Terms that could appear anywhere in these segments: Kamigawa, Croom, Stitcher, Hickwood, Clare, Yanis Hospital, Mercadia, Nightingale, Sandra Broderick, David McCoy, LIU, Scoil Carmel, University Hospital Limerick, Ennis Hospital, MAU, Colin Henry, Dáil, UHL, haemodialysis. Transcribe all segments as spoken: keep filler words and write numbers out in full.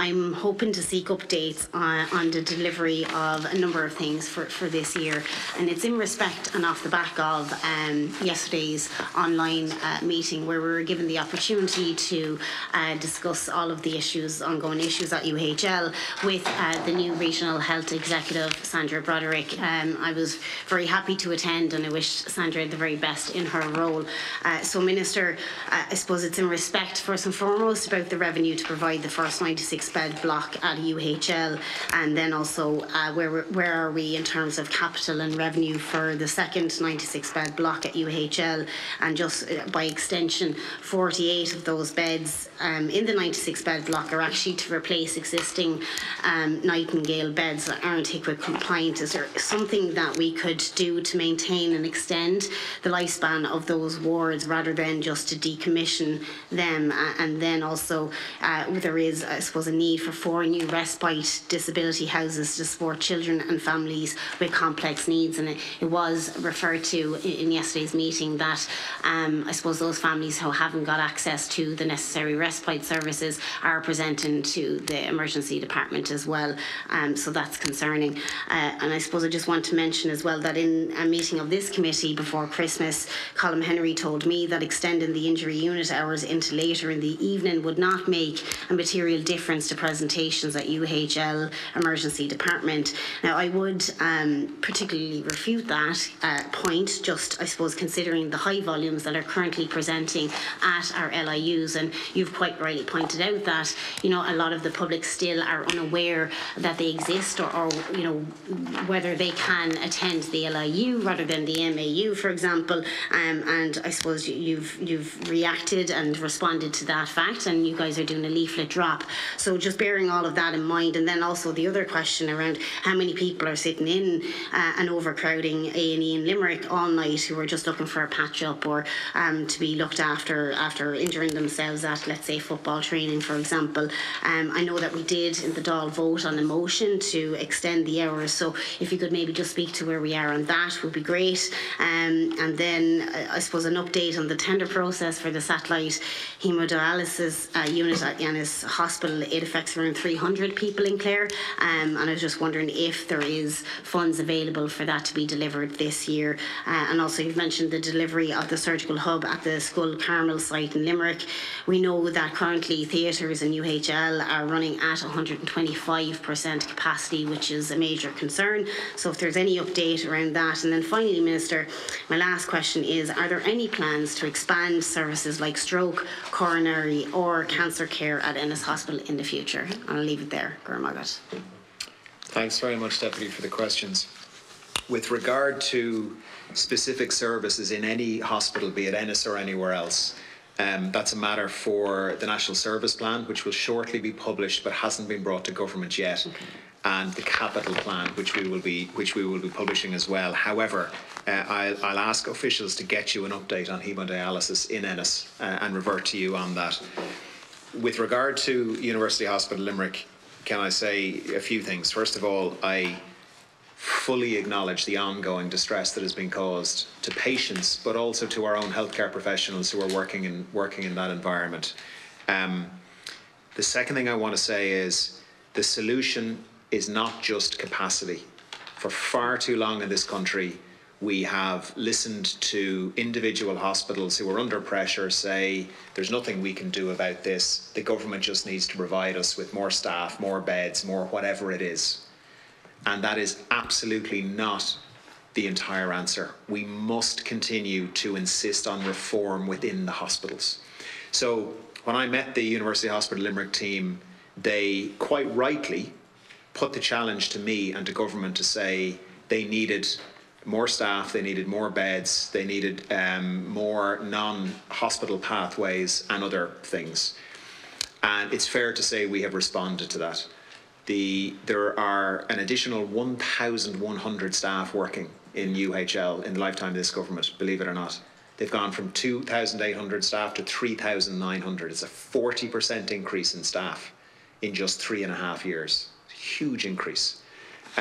I'm hoping to seek updates on, on the delivery of a number of things for, for this year, and it's in respect and off the back of um, yesterday's online uh, meeting, where we were given the opportunity to uh, discuss all of the issues, ongoing issues at U H L with uh, the new Regional Health Executive, Sandra Broderick. Um, I was very happy to attend, and I wished Sandra the very best in her role. Uh, so, Minister, uh, I suppose it's in respect, first and foremost, about the revenue to provide the first ninety-six bed block at U H L, and then also uh, where, where are we in terms of capital and revenue for the second ninety-six bed block at U H L, and just by extension, forty-eight of those beds um, in the ninety-six bed block are actually to replace existing um, Nightingale beds that aren't Hickwood compliant. Is there something that we could do to maintain and extend the lifespan of those wards rather than just to decommission them? Uh, and then also uh, there is, I suppose, a need for four new respite disability houses to support children and families with complex needs, and it, it was referred to in, in yesterday's meeting that um, I suppose those families who haven't got access to the necessary respite services are presenting to the emergency department as well, um, so that's concerning. Uh, and I suppose I just want to mention as well that in a meeting of this committee before Christmas, Colin Henry told me that extending the injury unit hours into later in the evening would not make a material difference to presentations at U H L emergency department. Now, I would um, particularly refute that uh, point, just I suppose considering the high volumes that are currently presenting at our L I Us, and you've quite rightly pointed out that, you know, a lot of the public still are unaware that they exist, or, or you know, whether they can attend the L I U rather than the M A U, for example. Um, and I suppose you've you've reacted and responded to that fact, and you guys are doing a leaflet drop. So just bearing all of that in mind, and then also the other question around how many people are sitting in uh, an overcrowding A and E in Limerick all night who are just looking for a patch up, or um, to be looked after after injuring themselves at, let's say, football training, for example. Um, I know that we did in the Dáil vote on a motion to extend the hours, so if you could maybe just speak to where we are on that would be great. Um, and then uh, I suppose an update on the tender process for the satellite haemodialysis uh, unit at Yanis Hospital. It affects around three hundred people in Clare, um, and I was just wondering if there is funds available for that to be delivered this year. Uh, and also you've mentioned the delivery of the surgical hub at the Scoil Carmel site in Limerick. We know that currently theatres in U H L are running at one hundred twenty-five percent capacity, which is a major concern. So if there's any update around that. And then finally, Minister, my last question is, are there any plans to expand services like stroke, coronary or cancer care at Ennis Hospital in the future? And I'll leave it there. Thanks very much, Deputy, for the questions. With regard to specific services in any hospital, be it Ennis or anywhere else, Um, that's a matter for the National Service Plan, which will shortly be published but hasn't been brought to government yet, okay, and the Capital Plan, which we will be which we will be publishing as well. However, uh, I'll, I'll ask officials to get you an update on haemodialysis in Ennis uh, and revert to you on that. With regard to University Hospital Limerick, can I say a few things? First of all, I fully acknowledge the ongoing distress that has been caused to patients, but also to our own healthcare professionals who are working in working in that environment. Um, the second thing I want to say is the solution is not just capacity. For far too long in this country, we have listened to individual hospitals who are under pressure say, there's nothing we can do about this. The government just needs to provide us with more staff, more beds, more whatever it is. And that is absolutely not the entire answer. We must continue to insist on reform within the hospitals. So when I met the University Hospital Limerick team, they quite rightly put the challenge to me and to government to say they needed more staff, they needed more beds, they needed um, more non-hospital pathways and other things. And it's fair to say we have responded to that. The, there are an additional one thousand one hundred staff working in U H L in the lifetime of this government, believe it or not. They've gone from two thousand eight hundred staff to three thousand nine hundred. It's a forty percent increase in staff in just three and a half years. Huge increase.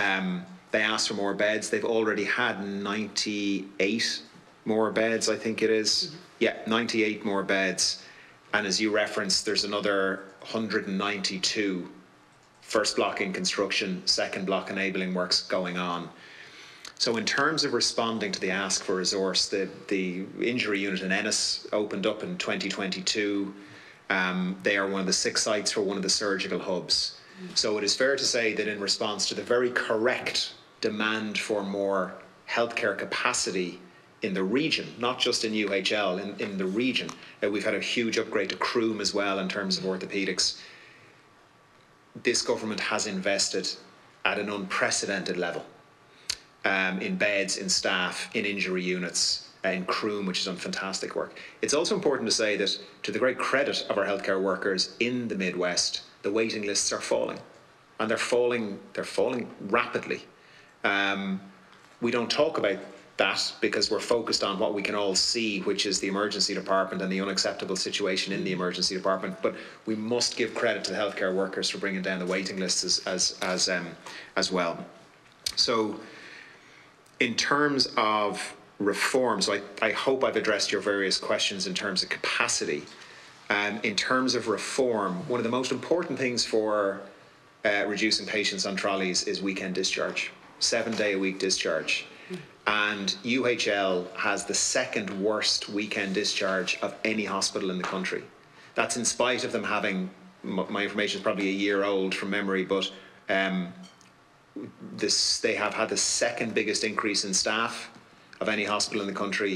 Um, they asked for more beds. They've already had ninety-eight more beds, I think it is. Yeah, ninety-eight more beds. And as you referenced, there's another one hundred ninety-two first block in construction, second block enabling works going on. So in terms of responding to the ask for resource, the, the injury unit in Ennis opened up in twenty twenty-two. Um, they are one of the six sites for one of the surgical hubs. So it is fair to say that in response to the very correct demand for more healthcare capacity in the region, not just in U H L, in, in the region, uh, we've had a huge upgrade to Croom as well in terms of orthopaedics. This government has invested at an unprecedented level. Um, in beds, in staff, in injury units, uh, in Croom, which has done fantastic work. It's also important to say that, to the great credit of our healthcare workers in the Midwest, the waiting lists are falling, and they're falling. They're falling rapidly. Um, we don't talk about that because we're focused on what we can all see, which is the emergency department and the unacceptable situation in the emergency department. But we must give credit to the healthcare workers for bringing down the waiting lists as as as, um, as well. So. In terms of reforms, so I, I hope I've addressed your various questions in terms of capacity. Um, in terms of reform, one of the most important things for uh, reducing patients on trolleys is weekend discharge, seven-day-a-week discharge. And U H L has the second worst weekend discharge of any hospital in the country. That's in spite of them having, my information is probably a year old from memory, but um, This, they have had the second biggest increase in staff of any hospital in the country.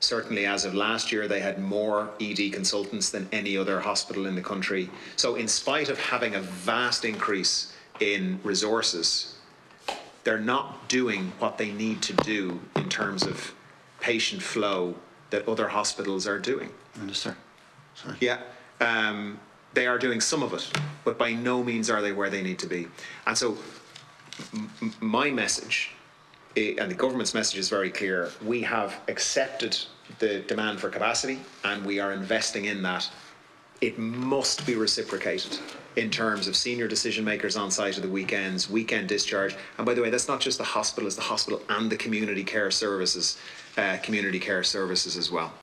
Certainly as of last year, they had more E D consultants than any other hospital in the country. So in spite of having a vast increase in resources, they're not doing what they need to do in terms of patient flow that other hospitals are doing. Minister, sorry. Yeah. Um, they are doing some of it, but by no means are they where they need to be. And so my message, and the government's message, is very clear. We have accepted the demand for capacity and we are investing in that. It must be reciprocated in terms of senior decision makers on site of the weekends, weekend discharge. And by the way, that's not just the hospital, it's the hospital and the community care services, uh, community care services as well.